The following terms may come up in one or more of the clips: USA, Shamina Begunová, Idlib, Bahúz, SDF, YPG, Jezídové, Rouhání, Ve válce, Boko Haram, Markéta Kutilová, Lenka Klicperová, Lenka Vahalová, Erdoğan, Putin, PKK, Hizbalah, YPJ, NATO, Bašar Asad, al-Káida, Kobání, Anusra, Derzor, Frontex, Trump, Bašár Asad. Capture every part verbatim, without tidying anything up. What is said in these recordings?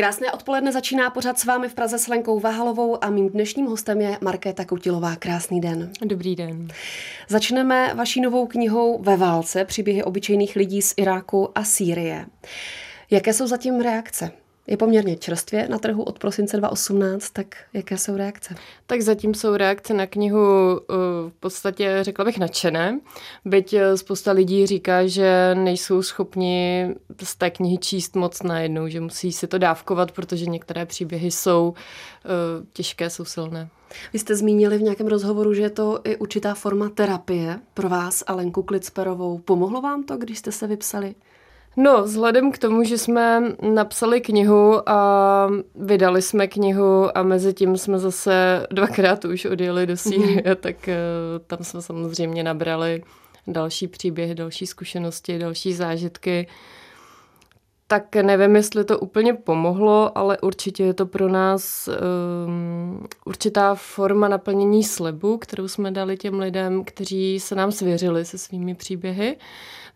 Krásné odpoledne začíná pořad s vámi v Praze s Lenkou Vahalovou a mým dnešním hostem je Markéta Kutilová. Krásný den. Dobrý den. Začneme vaší novou knihou Ve válce, příběhy obyčejných lidí z Iráku a Sýrie. Jaké jsou zatím reakce? Je poměrně čerstvě na trhu od prosince dva tisíce osmnáct, tak jaké jsou reakce? Tak zatím jsou reakce na knihu v podstatě, řekla bych, nadšené. Byť spousta lidí říká, že nejsou schopni z té knihy číst moc najednou, že musí si to dávkovat, protože některé příběhy jsou těžké, jsou silné. Vy jste zmínili v nějakém rozhovoru, že je to i určitá forma terapie pro vás a Lenku Klicperovou. Pomohlo vám to, když jste se vypsali? No, vzhledem k tomu, že jsme napsali knihu a vydali jsme knihu a mezi tím jsme zase dvakrát už odjeli do Sýrie, tak tam jsme samozřejmě nabrali další příběhy, další zkušenosti, další zážitky. Tak nevím, jestli to úplně pomohlo, ale určitě je to pro nás um, určitá forma naplnění slibu, kterou jsme dali těm lidem, kteří se nám svěřili se svými příběhy.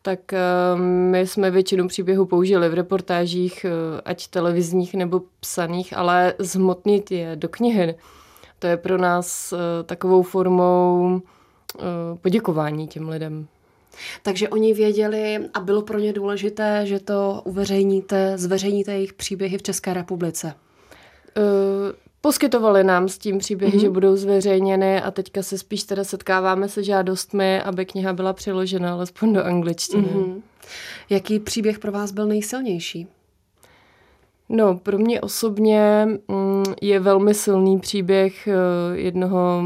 Tak my jsme většinu příběhů použili v reportážích, ať televizních nebo psaných, ale zhmotnit je do knihy. To je pro nás takovou formou poděkování těm lidem. Takže oni věděli a bylo pro ně důležité, že to uveřejníte, zveřejníte jejich příběhy v České republice. Uh... Poskytovali nám s tím příběhy, mm-hmm. že budou zveřejněny a teďka se spíš teda setkáváme se žádostmi, aby kniha byla přeložena alespoň do angličtiny. Mm-hmm. Jaký příběh pro vás byl nejsilnější? No, pro mě osobně je velmi silný příběh jednoho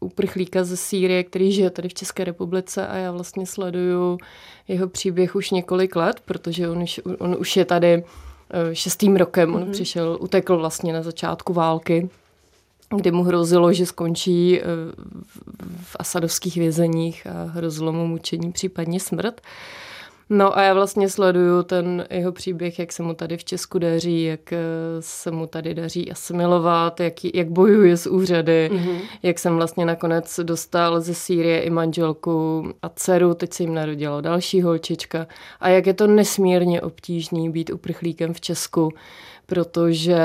uprchlíka ze Sýrie, který žije tady v České republice a já vlastně sleduju jeho příběh už několik let, protože on už, on už je tady šestým rokem. On mm-hmm. přišel, utekl vlastně na začátku války, kdy mu hrozilo, že skončí v asadovských vězeních a hrozilo mu mučení, případně smrt. No a já vlastně sleduju ten jeho příběh, jak se mu tady v Česku daří, jak se mu tady daří asimilovat, jak, jak bojuje s úřady, mm-hmm. jak jsem vlastně nakonec dostal ze Sýrie i manželku a dceru, teď se jim narodila další holčička a jak je to nesmírně obtížný být uprchlíkem v Česku, protože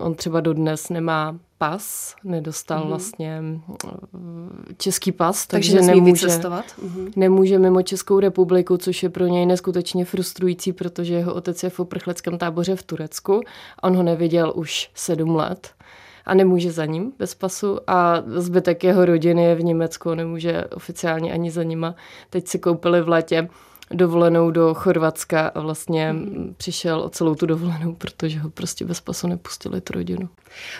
on třeba dodnes nemá pas, nedostal mm-hmm. vlastně český pas, takže, takže nemůže, mm-hmm. nemůže mimo Českou republiku, což je pro něj neskutečně frustrující, protože jeho otec je v uprchlickém táboře v Turecku a on ho neviděl už sedm let a nemůže za ním bez pasu a zbytek jeho rodiny je v Německu, nemůže oficiálně ani za nima. Teď si koupili v létě dovolenou do Chorvatska a vlastně mm. přišel o celou tu dovolenou, protože ho prostě bez pasu nepustili tu rodinu.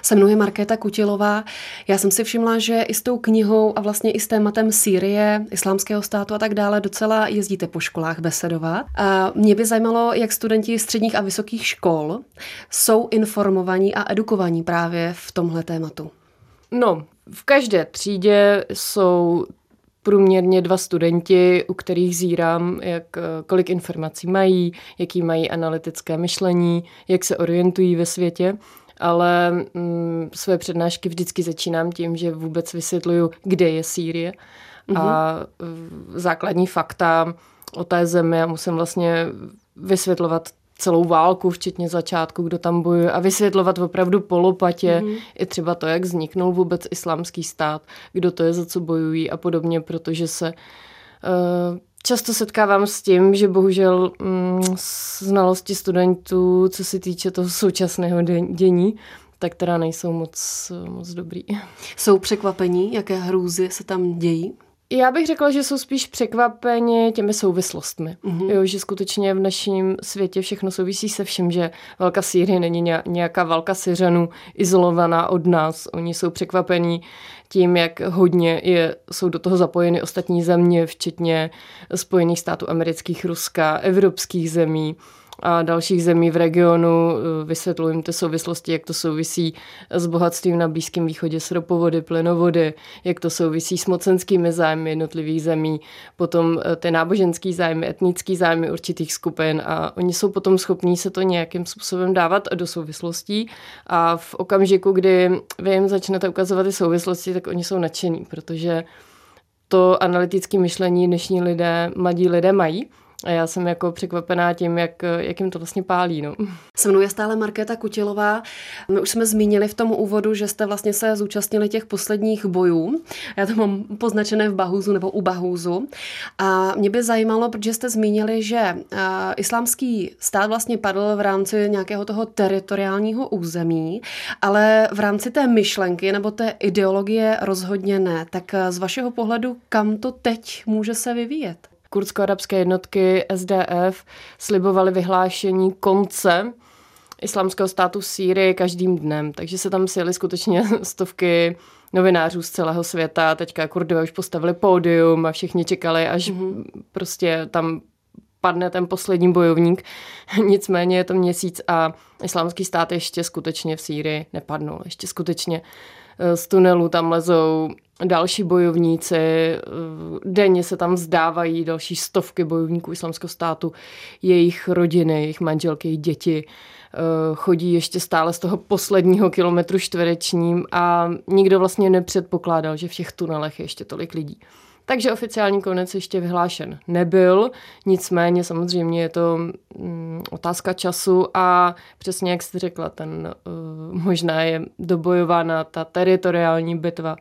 Se mnou je Markéta Kutilová. Já jsem si všimla, že i s tou knihou a vlastně i s tématem Sýrie, islámského státu a tak dále docela jezdíte po školách besedovat. A mě by zajímalo, jak studenti středních a vysokých škol jsou informovaní a edukovaní právě v tomhle tématu. No, v každé třídě jsou průměrně dva studenti, u kterých zírám, jak, kolik informací mají, jaký mají analytické myšlení, jak se orientují ve světě, ale mm, své přednášky vždycky začínám tím, že vůbec vysvětluju, kde je Sýrie mm-hmm. a základní fakta o té zemi a musím vlastně vysvětlovat celou válku, včetně začátku, kdo tam bojuje a vysvětlovat opravdu polopatě mm-hmm. i třeba to, jak vzniknul vůbec islámský stát, kdo to je, za co bojují a podobně, protože se uh, často setkávám s tím, že bohužel mm, znalosti studentů, co se týče toho současného dění, tak teda nejsou moc, moc dobrý. Jsou překvapení, jaké hrůzy se tam dějí? Já bych řekla, že jsou spíš překvapeni těmi souvislostmi, mm-hmm. jo, že skutečně v našem světě všechno souvisí se vším, že válka Sýrie není nějaká válka Syřanů izolovaná od nás. Oni jsou překvapení tím, jak hodně je, jsou do toho zapojeny ostatní země, včetně Spojených států amerických, Ruska, evropských zemí a dalších zemí v regionu. Vysvětluji ty souvislosti, jak to souvisí s bohatstvím na Blízkém východě, s ropovody, plynovody, jak to souvisí s mocenskými zájmy jednotlivých zemí, potom ty náboženský zájmy, etnický zájmy určitých skupin a oni jsou potom schopní se to nějakým způsobem dávat do souvislostí a v okamžiku, kdy vy jim začnete ukazovat ty souvislosti, tak oni jsou nadšení, protože to analytické myšlení dnešní lidé, mladí lidé mají a já jsem jako překvapená tím, jak, jak jim to vlastně pálí. No. Se mnou je stále Markéta Kutilová. My už jsme zmínili v tom úvodu, že jste vlastně se zúčastnili těch posledních bojů. Já to mám poznačené v Bahúzu nebo u Bahúzu. A mě by zajímalo, protože jste zmínili, že Islámský stát vlastně padl v rámci nějakého toho teritoriálního území, ale v rámci té myšlenky nebo té ideologie rozhodně ne. Tak z vašeho pohledu, kam to teď může se vyvíjet? Kurdsko-arabské jednotky S D F slibovaly vyhlášení konce Islámského státu v Sýrii každým dnem, takže se tam sjeli skutečně stovky novinářů z celého světa. Teďka Kurdové už postavili pódium a všichni čekali, až mm-hmm. prostě tam padne ten poslední bojovník. Nicméně je to měsíc a Islámský stát ještě skutečně v Sýrii nepadnul. Ještě skutečně z tunelu tam lezou další bojovníci, denně se tam vzdávají další stovky bojovníků Islámského státu, jejich rodiny, jejich manželky, jejich děti chodí ještě stále z toho posledního kilometru čtverečním a nikdo vlastně nepředpokládal, že v těch tunelech je ještě tolik lidí. Takže oficiální konec ještě vyhlášen nebyl, nicméně samozřejmě je to mm, otázka času a přesně jak jste řekla, ten uh, možná je dobojována ta teritoriální bitva.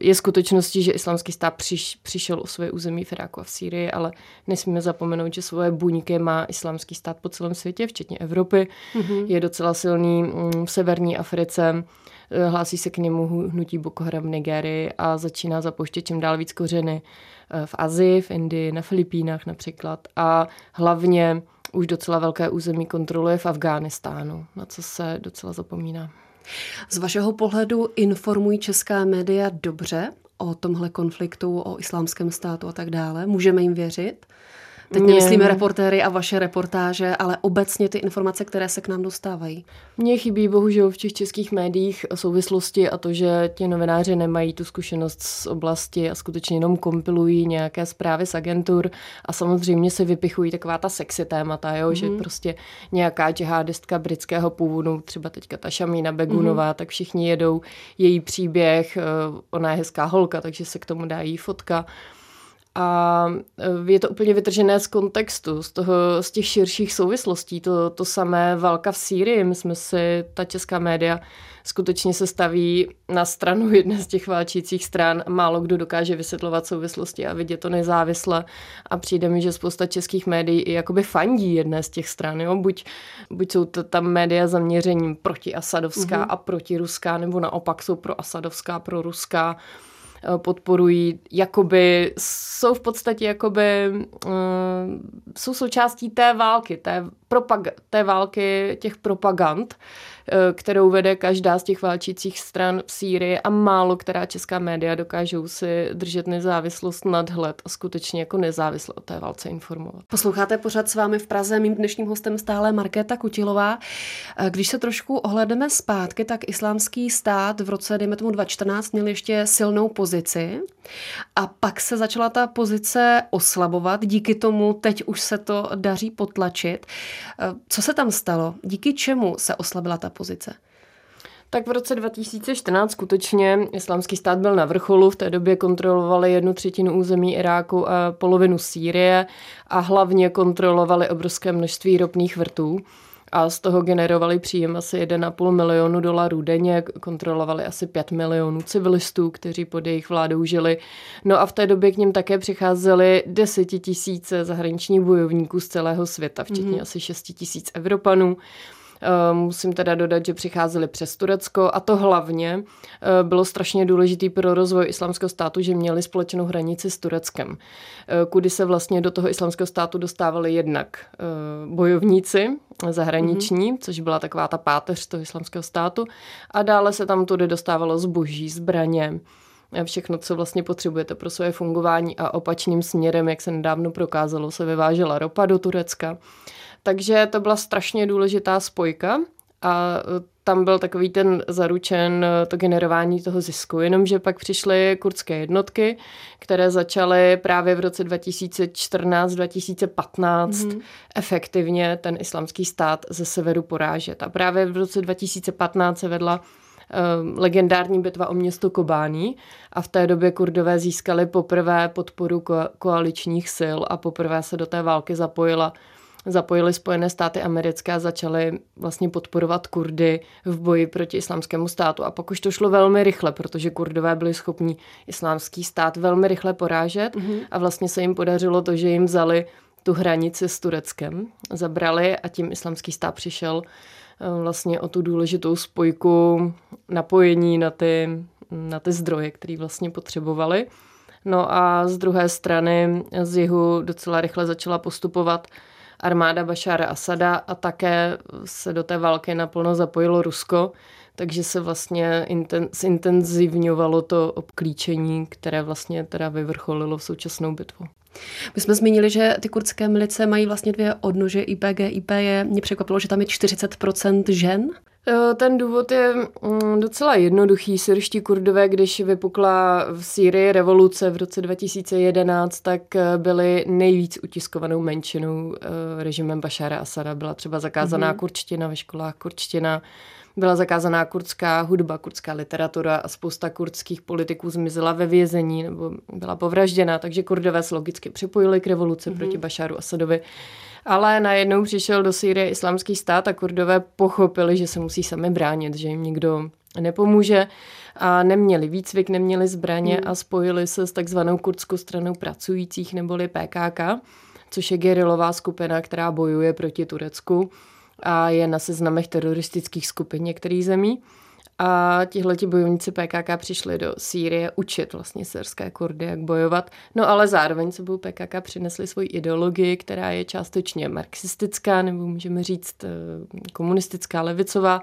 Je skutečností, že Islámský stát přiš, přišel o své území v Iráku a v Sýrii, ale nesmíme zapomenout, že svoje buňky má Islámský stát po celém světě, včetně Evropy. Mm-hmm. Je docela silný mm, v severní Africe. Hlásí se k němu hnutí Boko Haram v Nigérii a začíná zapouštět čím dál víc kořeny v Asii, v Indii, na Filipínách například. A hlavně už docela velké území kontroluje v Afghánistánu, na co se docela zapomíná. Z vašeho pohledu informují česká média dobře o tomhle konfliktu, o Islámském státu a tak dále? Můžeme jim věřit? Teď nemyslíme reportéry a vaše reportáže, ale obecně ty informace, které se k nám dostávají. Mně chybí bohužel v těch českých médiích souvislosti a to, že ti novináři nemají tu zkušenost z oblasti a skutečně jenom kompilují nějaké zprávy z agentur a samozřejmě se vypichují taková ta sexy témata, jo? Mm-hmm. Že prostě nějaká džihadistka britského původu, třeba teďka ta Shamina Begunová, mm-hmm. tak všichni jedou její příběh, ona je hezká holka, takže se k tomu dá jí fotka. A je to úplně vytržené z kontextu, z toho, z těch širších souvislostí. To, to samé válka v Sýrii. My jsme si, ta česká média skutečně se staví na stranu jedné z těch válčících stran. Málo kdo dokáže vysvětlovat souvislosti a vidět to nezávisle. A přijde mi, že spousta českých médií i jakoby fandí jedné z těch stran. Jo? Buď, buď jsou to tam média zaměřením protiasadovská mm-hmm. a protiruská, nebo naopak jsou proasadovská, proruská. Podporují, jakoby, jsou v podstatě jakoby, uh, jsou součástí té války, té, propaga- té války těch propagand, uh, kterou vede každá z těch válčících stran v Sýrii a málo která česká média dokážou si držet nezávislost nadhled a skutečně jako nezávisle o té válce informovat. Posloucháte pořad s vámi v Praze, mým dnešním hostem stále Markéta Kutilová. Když se trošku ohledeme zpátky, tak Islámský stát v roce, dejme tomu dva tisíce čtrnáct, měl ještě silnou pozici. A pak se začala ta pozice oslabovat. Díky tomu teď už se to daří potlačit. Co se tam stalo? Díky čemu se oslabila ta pozice? Tak v roce dva tisíce čtrnáct skutečně Islámský stát byl na vrcholu. V té době kontrolovali jednu třetinu území Iráku a polovinu Sýrie a hlavně kontrolovali obrovské množství ropných vrtů. A z toho generovali příjem asi jeden a půl milionu dolarů denně, kontrolovali asi pět milionů civilistů, kteří pod jejich vládou žili. No a v té době k nim také přicházely desetitisíce zahraničních bojovníků z celého světa, včetně mm-hmm. asi šesti tisíc Evropanů. Musím teda dodat, že přicházeli přes Turecko a to hlavně bylo strašně důležité pro rozvoj Islámského státu, že měli společnou hranici s Tureckem, kudy se vlastně do toho Islámského státu dostávali jednak bojovníci zahraniční, mm-hmm. což byla taková ta páteř toho Islámského státu a dále se tam tudy dostávalo zboží, zbraně, všechno, co vlastně potřebujete pro svoje fungování a opačným směrem, jak se nedávno prokázalo, se vyvážela ropa do Turecka. Takže to byla strašně důležitá spojka a tam byl takový ten zaručen to generování toho zisku, jenomže pak přišly kurdské jednotky, které začaly právě v roce dva tisíce čtrnáct dva tisíce patnáct mm-hmm. efektivně ten Islámský stát ze severu porážet. A právě v roce dva tisíce patnáct se vedla legendární bitva o město Kobání a v té době Kurdové získali poprvé podporu ko- koaličních sil a poprvé se do té války zapojila zapojili Spojené státy americké a začaly vlastně podporovat Kurdy v boji proti Islámskému státu. A pak už to šlo velmi rychle, protože Kurdové byli schopni Islámský stát velmi rychle porážet mm-hmm. a vlastně se jim podařilo to, že jim vzali tu hranici s Tureckem, zabrali a tím Islámský stát přišel vlastně o tu důležitou spojku napojení na ty, na ty zdroje, které vlastně potřebovali. No a z druhé strany z jihu docela rychle začala postupovat armáda Bašára Asada a také se do té války naplno zapojilo Rusko, takže se vlastně zintenzivňovalo to obklíčení, které vlastně teda vyvrcholilo v současnou bitvu. My jsme zmínili, že ty kurdské milice mají vlastně dvě odnože Y P G, Y P J. Mě překvapilo, že tam je čtyřicet procent žen. Ten důvod je docela jednoduchý. Syrští Kurdové, když vypukla v Sýrii revoluce v roce dva tisíce jedenáct, tak byli nejvíc utiskovanou menšinou režimem Bašára Asada. Byla třeba zakázaná mm-hmm. kurdština ve školách, kurdština, byla zakázaná kurdská hudba, kurdská literatura a spousta kurdských politiků zmizela ve vězení nebo byla povražděna, takže Kurdové se logicky připojili k revoluci mm-hmm. proti Bašáru Asadovi. Ale najednou přišel do Sýrie Islámský stát a Kurdové pochopili, že se musí sami bránit, že jim nikdo nepomůže a neměli výcvik, neměli zbraně mm. a spojili se s takzvanou kurdskou stranou pracujících neboli P K K, což je gerilová skupina, která bojuje proti Turecku a je na seznamech teroristických skupin některých zemí. A tihleti bojovníci P K K přišli do Sýrie učit vlastně syrské Kurdy, jak bojovat. No ale zároveň sebou P K K přinesli svoji ideologii, která je částečně marxistická, nebo můžeme říct komunistická, levicová.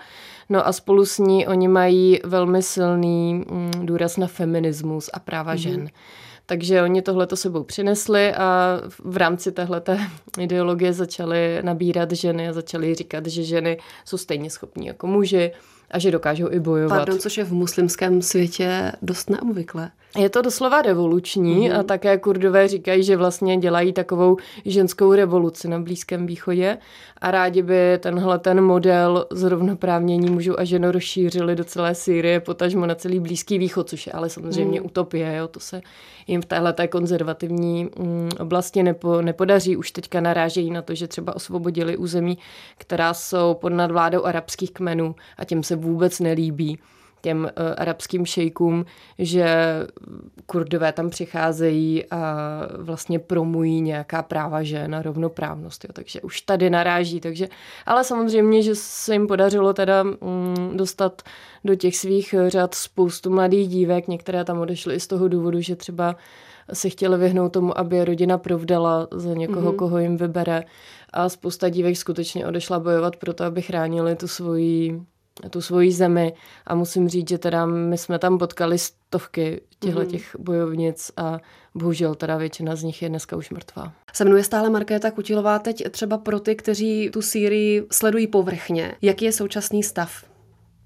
No a spolu s ní oni mají velmi silný důraz na feminismus a práva mm-hmm. žen. Takže oni tohleto sebou přinesli a v rámci téhleté ideologie začali nabírat ženy a začali říkat, že ženy jsou stejně schopní jako muži a že dokážou i bojovat. Pardon, což je v muslimském světě dost neobvyklé. Je to doslova revoluční mm-hmm. a také Kurdové říkají, že vlastně dělají takovou ženskou revoluci na Blízkém východě a rádi by tenhle ten model zrovnoprávnění mužů a žen rozšířili do celé Sýrie, potažmo na celý Blízký východ, což je ale samozřejmě mm. utopie, jo, to se jim v téhleté konzervativní mm, oblasti nepo, nepodaří. Už teďka narážejí na to, že třeba osvobodili území, která jsou pod nadvládou arabských kmenů a těm se vůbec nelíbí, těm uh, arabským šejkům, že Kurdové tam přicházejí a vlastně promují nějaká práva žen a rovnoprávnost. Jo, takže už tady naráží. Takže, ale samozřejmě, že se jim podařilo teda um, dostat do těch svých řad spoustu mladých dívek. Některé tam odešly i z toho důvodu, že třeba se chtěli vyhnout tomu, aby rodina provdala za někoho, mm-hmm. koho jim vybere. A spousta dívek skutečně odešla bojovat pro to, aby chránili tu svoji tu svoji zemi a musím říct, že teda my jsme tam potkali stovky těchto těch bojovnic a bohužel teda většina z nich je dneska už mrtvá. Se mnou je stále Markéta Kutilová. Teď třeba pro ty, kteří tu Sýrii sledují povrchně. Jaký je současný stav?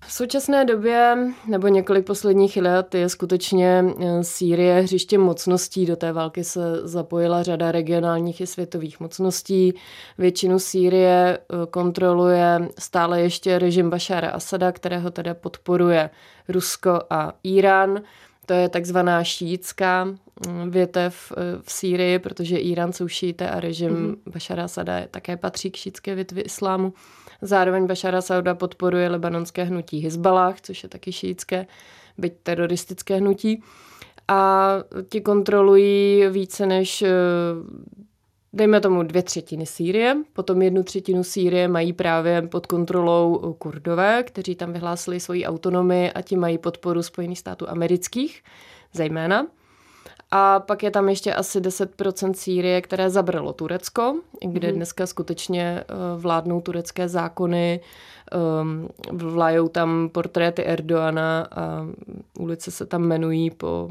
V současné době, nebo několik posledních let, je skutečně Sýrie hřiště mocností. Do té války se zapojila řada regionálních i světových mocností. Většinu Sýrie kontroluje stále ještě režim Bašára Asada, kterého teda podporuje Rusko a Írán. To je takzvaná šíitská větev v Sýrii, protože Írán jsou šíité a režim mm-hmm. Bašára Asada také patří k šítské větvi islámu. Zároveň Bašára Asada podporuje libanonské hnutí Hizbalah, což je taky šítské, byť teroristické hnutí. A ti kontrolují více než, dejme tomu, dvě třetiny Sýrie. Potom jednu třetinu Sýrie mají právě pod kontrolou Kurdové, kteří tam vyhlásili svoji autonomii a ti mají podporu Spojených států amerických, zejména. A pak je tam ještě asi deset procent Sýrie, které zabralo Turecko, kde dneska skutečně vládnou turecké zákony, vlájou tam portréty Erdoğana a ulice se tam jmenují po,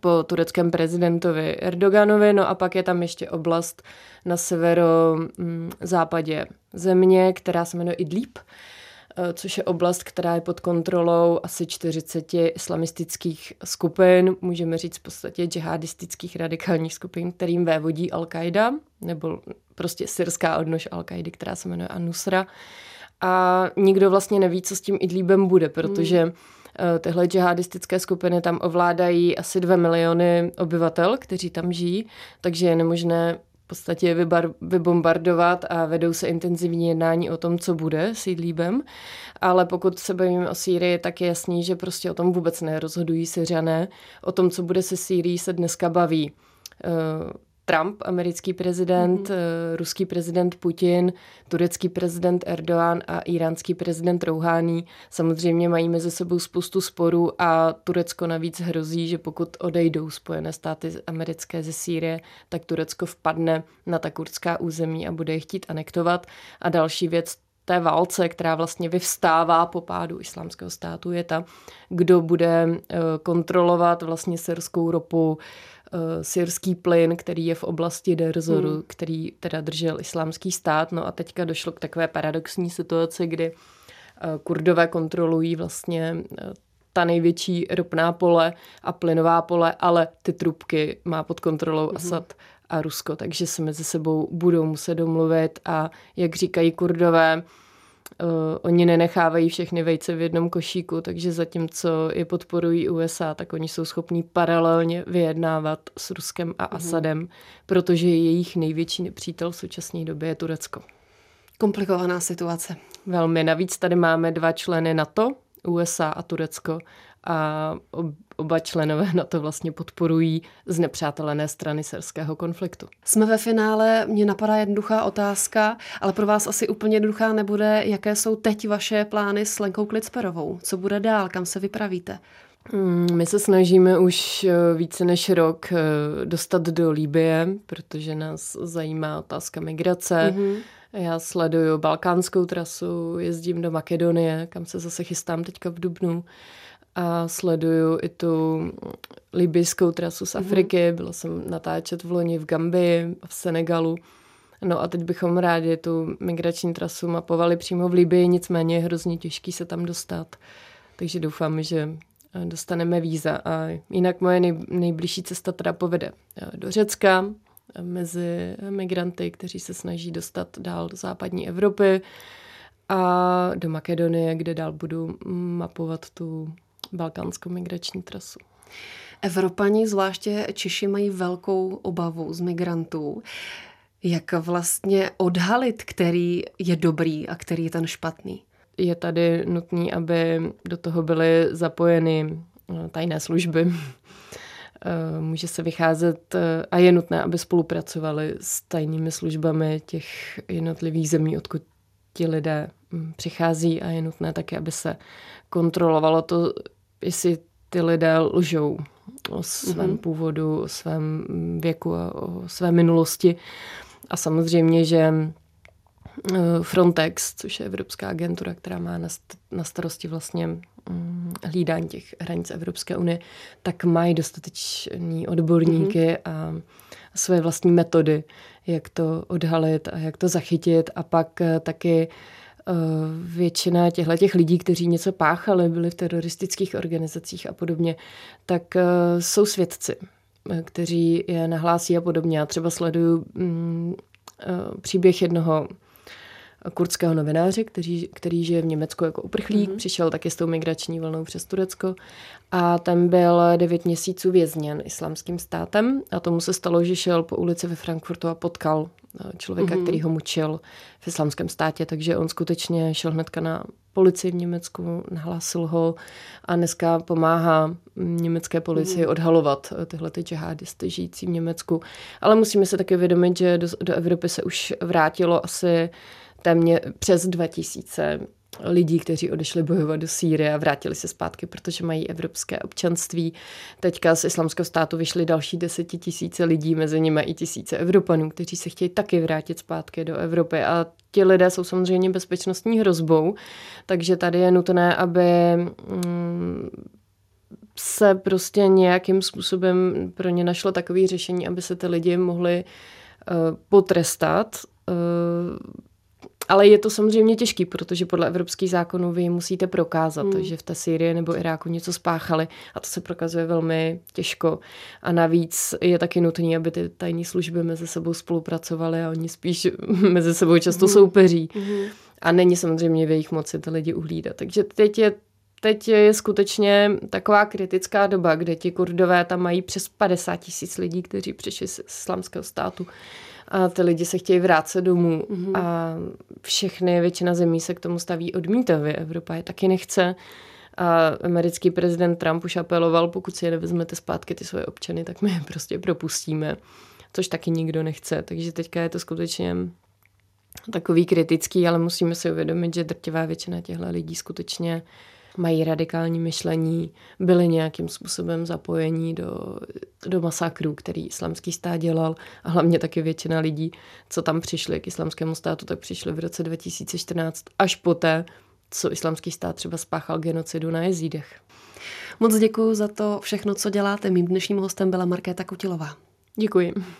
po tureckém prezidentovi Erdoğanovi. No a pak je tam ještě oblast na severozápadě země, která se jmenuje Idlib, což je oblast, která je pod kontrolou asi čtyřiceti islamistických skupin, můžeme říct v podstatě džihadistických radikálních skupin, kterým vévodí al-Káida, nebo prostě syrská odnož al-Káidy, která se jmenuje Anusra. a nikdo vlastně neví, co s tím Idlíbem bude, protože hmm. tyhle džihadistické skupiny tam ovládají asi dva miliony obyvatel, kteří tam žijí, takže je nemožné v podstatě vybar- vybombardovat a vedou se intenzivní jednání o tom, co bude s Idlíbem. Ale pokud se bavíme o Sýrii, tak je jasný, že prostě o tom vůbec nerozhodují Syřané. O tom, co bude se Sýrií, se dneska baví uh, Trump, americký prezident, mm. uh, ruský prezident Putin, turecký prezident Erdoğan a íránský prezident Rouhání. Samozřejmě mají mezi sebou spoustu sporů a Turecko navíc hrozí, že pokud odejdou Spojené státy americké ze Sýrie, tak Turecko vpadne na ta kurdská území a bude je chtít anektovat. A další věc té válce, která vlastně vyvstává po pádu islámského státu, je ta, kdo bude uh, kontrolovat vlastně syrskou ropu, syrský plyn, který je v oblasti Derzoru, hmm. který teda držel islámský stát. No a teďka došlo k takové paradoxní situaci, kdy Kurdové kontrolují vlastně ta největší ropná pole a plynová pole, ale ty trubky má pod kontrolou hmm. Asad a Rusko, takže se mezi sebou budou muset domluvit a jak říkají Kurdové, Uh, oni nenechávají všechny vejce v jednom košíku, takže zatímco je podporují U S A, tak oni jsou schopní paralelně vyjednávat s Ruskem a Asadem, mm. protože jejich největší nepřítel v současné době je Turecko. Komplikovaná situace. Velmi. Navíc tady máme dva členy NATO, U S A a Turecko, a oba členové NATO vlastně podporují znepřátelené strany syrského konfliktu. Jsme ve finále, mně napadá jednoduchá otázka, ale pro vás asi úplně jednoduchá nebude, jaké jsou teď vaše plány s Lenkou Klicperovou? Co bude dál, kam se vypravíte? My se snažíme už více než rok dostat do Libye, protože nás zajímá otázka migrace. Mm-hmm. Já sleduju balkánskou trasu, jezdím do Makedonie, kam se zase chystám teďka v dubnu. A sleduju i tu libijskou trasu z Afriky. Byla jsem natáčet v loni v Gambii, v Senegalu. No a teď bychom rádi tu migrační trasu mapovali přímo v Libii, nicméně je hrozně těžký se tam dostat. Takže doufám, že dostaneme víza. A jinak moje nej, nejbližší cesta teda povede do Řecka, mezi migranty, kteří se snaží dostat dál do západní Evropy a do Makedonie, kde dál budu mapovat tu balkánskou migrační trasu. Evropani, zvláště Češi, mají velkou obavu z migrantů. Jak vlastně odhalit, který je dobrý a který je ten špatný? Je tady nutný, aby do toho byly zapojeny tajné služby. Může se vycházet a je nutné, aby spolupracovali s tajnými službami těch jednotlivých zemí, odkud ti lidé přichází, a je nutné také, aby se kontrolovalo to, jestli ty lidé lžou o svém mm-hmm. původu, o svém věku a o své minulosti. A samozřejmě, že Frontex, což je evropská agentura, která má na starosti vlastně hlídání těch hranic Evropské unie, tak mají dostatečný odborníky mm-hmm. a své vlastní metody, jak to odhalit a jak to zachytit. A pak taky většina těch lidí, kteří něco páchali, byli v teroristických organizacích a podobně, tak jsou svědci, kteří je nahlásí a podobně. Já třeba sleduju mm, příběh jednoho kurdského novináře, který, který žije v Německu jako uprchlík, mm-hmm. přišel taky s tou migrační vlnou přes Turecko a ten byl devět měsíců vězněn islámským státem a tomu se stalo, že šel po ulici ve Frankfurtu a potkal člověka, mm-hmm. který ho mučil v islámském státě, takže on skutečně šel hnedka na policii v Německu, nahlásil ho a dneska pomáhá německé policii mm-hmm. odhalovat tyhle ty džihadisty žijící v Německu. Ale musíme se taky vědomit, že do, do Evropy se už vrátilo asi téměř přes dva tisíce lidí, kteří odešli bojovat do Sýrie a vrátili se zpátky, protože mají evropské občanství. Teďka z islámského státu vyšly další desetitisíce lidí, mezi nimi i tisíce Evropanů, kteří se chtějí taky vrátit zpátky do Evropy. A ti lidé jsou samozřejmě bezpečnostní hrozbou, takže tady je nutné, aby se prostě nějakým způsobem pro ně našlo takové řešení, aby se ty lidi mohli potrestat. Ale je to samozřejmě těžký, protože podle evropských zákonů vy musíte prokázat, hmm. že v té Sýrii nebo Iráku něco spáchali a to se prokazuje velmi těžko. A navíc je taky nutné, aby ty tajné služby mezi sebou spolupracovaly a oni spíš mezi sebou často soupeří. Hmm. a není samozřejmě v jejich moci ty lidi uhlídat. Takže teď je, teď je skutečně taková kritická doba, kde ti Kurdové tam mají přes padesát tisíc lidí, kteří přišli z Islámského státu. A ty lidi se chtějí vrátit domů mm-hmm. a všechny, většina zemí se k tomu staví odmítavě. Evropa je taky nechce. A americký prezident Trump už apeloval, pokud si je nevezmete zpátky ty svoje občany, tak my je prostě propustíme, což taky nikdo nechce. Takže teďka je to skutečně takový kritický, ale musíme si uvědomit, že drtivá většina těchto lidí skutečně mají radikální myšlení, byli nějakým způsobem zapojení do, do masakrů, který Islámský stát dělal, a hlavně taky většina lidí, co tam přišli k Islámskému státu, tak přišli v roce dva tisíce čtrnáct až poté, co Islámský stát třeba spáchal genocidu na jezídech. Moc děkuji za to všechno, co děláte. Mým dnešním hostem byla Markéta Kutilová. Děkuji.